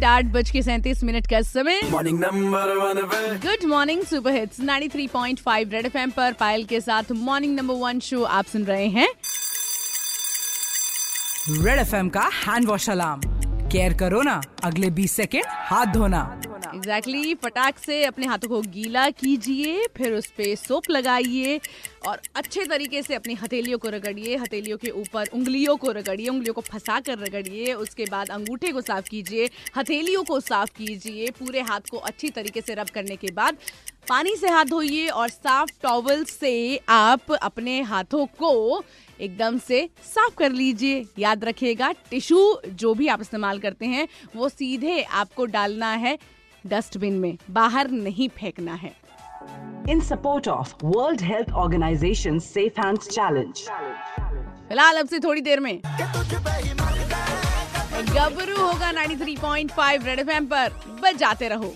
Right 8:37 का समय। Morning number one पे good morning super hits 93.5 Red FM पर पायल के साथ मॉर्निंग नंबर वन शो आप सुन रहे हैं। रेड एफएम का हैंड वॉश अलार्म, केयर करो ना, अगले 20 सेकेंड हाथ धोना। एग्जैक्टली, फटाक से अपने हाथों को गीला कीजिए, फिर उस पे सोप लगाइए और अच्छे तरीके से अपनी हथेलियों को रगड़िए, हथेलियों के ऊपर उंगलियों को रगड़िए, उंगलियों को फंसा कर रगड़िए। उसके बाद अंगूठे को साफ कीजिए, हथेलियों को साफ कीजिए, पूरे हाथ को अच्छी तरीके से रब करने के बाद पानी से हाथ धोइए और साफ टॉवल से आप अपने हाथों को एकदम से साफ कर लीजिए। याद रखिएगा, टिश्यू जो भी आप इस्तेमाल करते हैं वो सीधे आपको डालना है डस्टबिन में, बाहर नहीं फेंकना है। In support of World Health organisation safe hands challenge. फिलहाल अब से थोड़ी देर में गबरू होगा 93.5 रेड एफएम पर, बजाते रहो।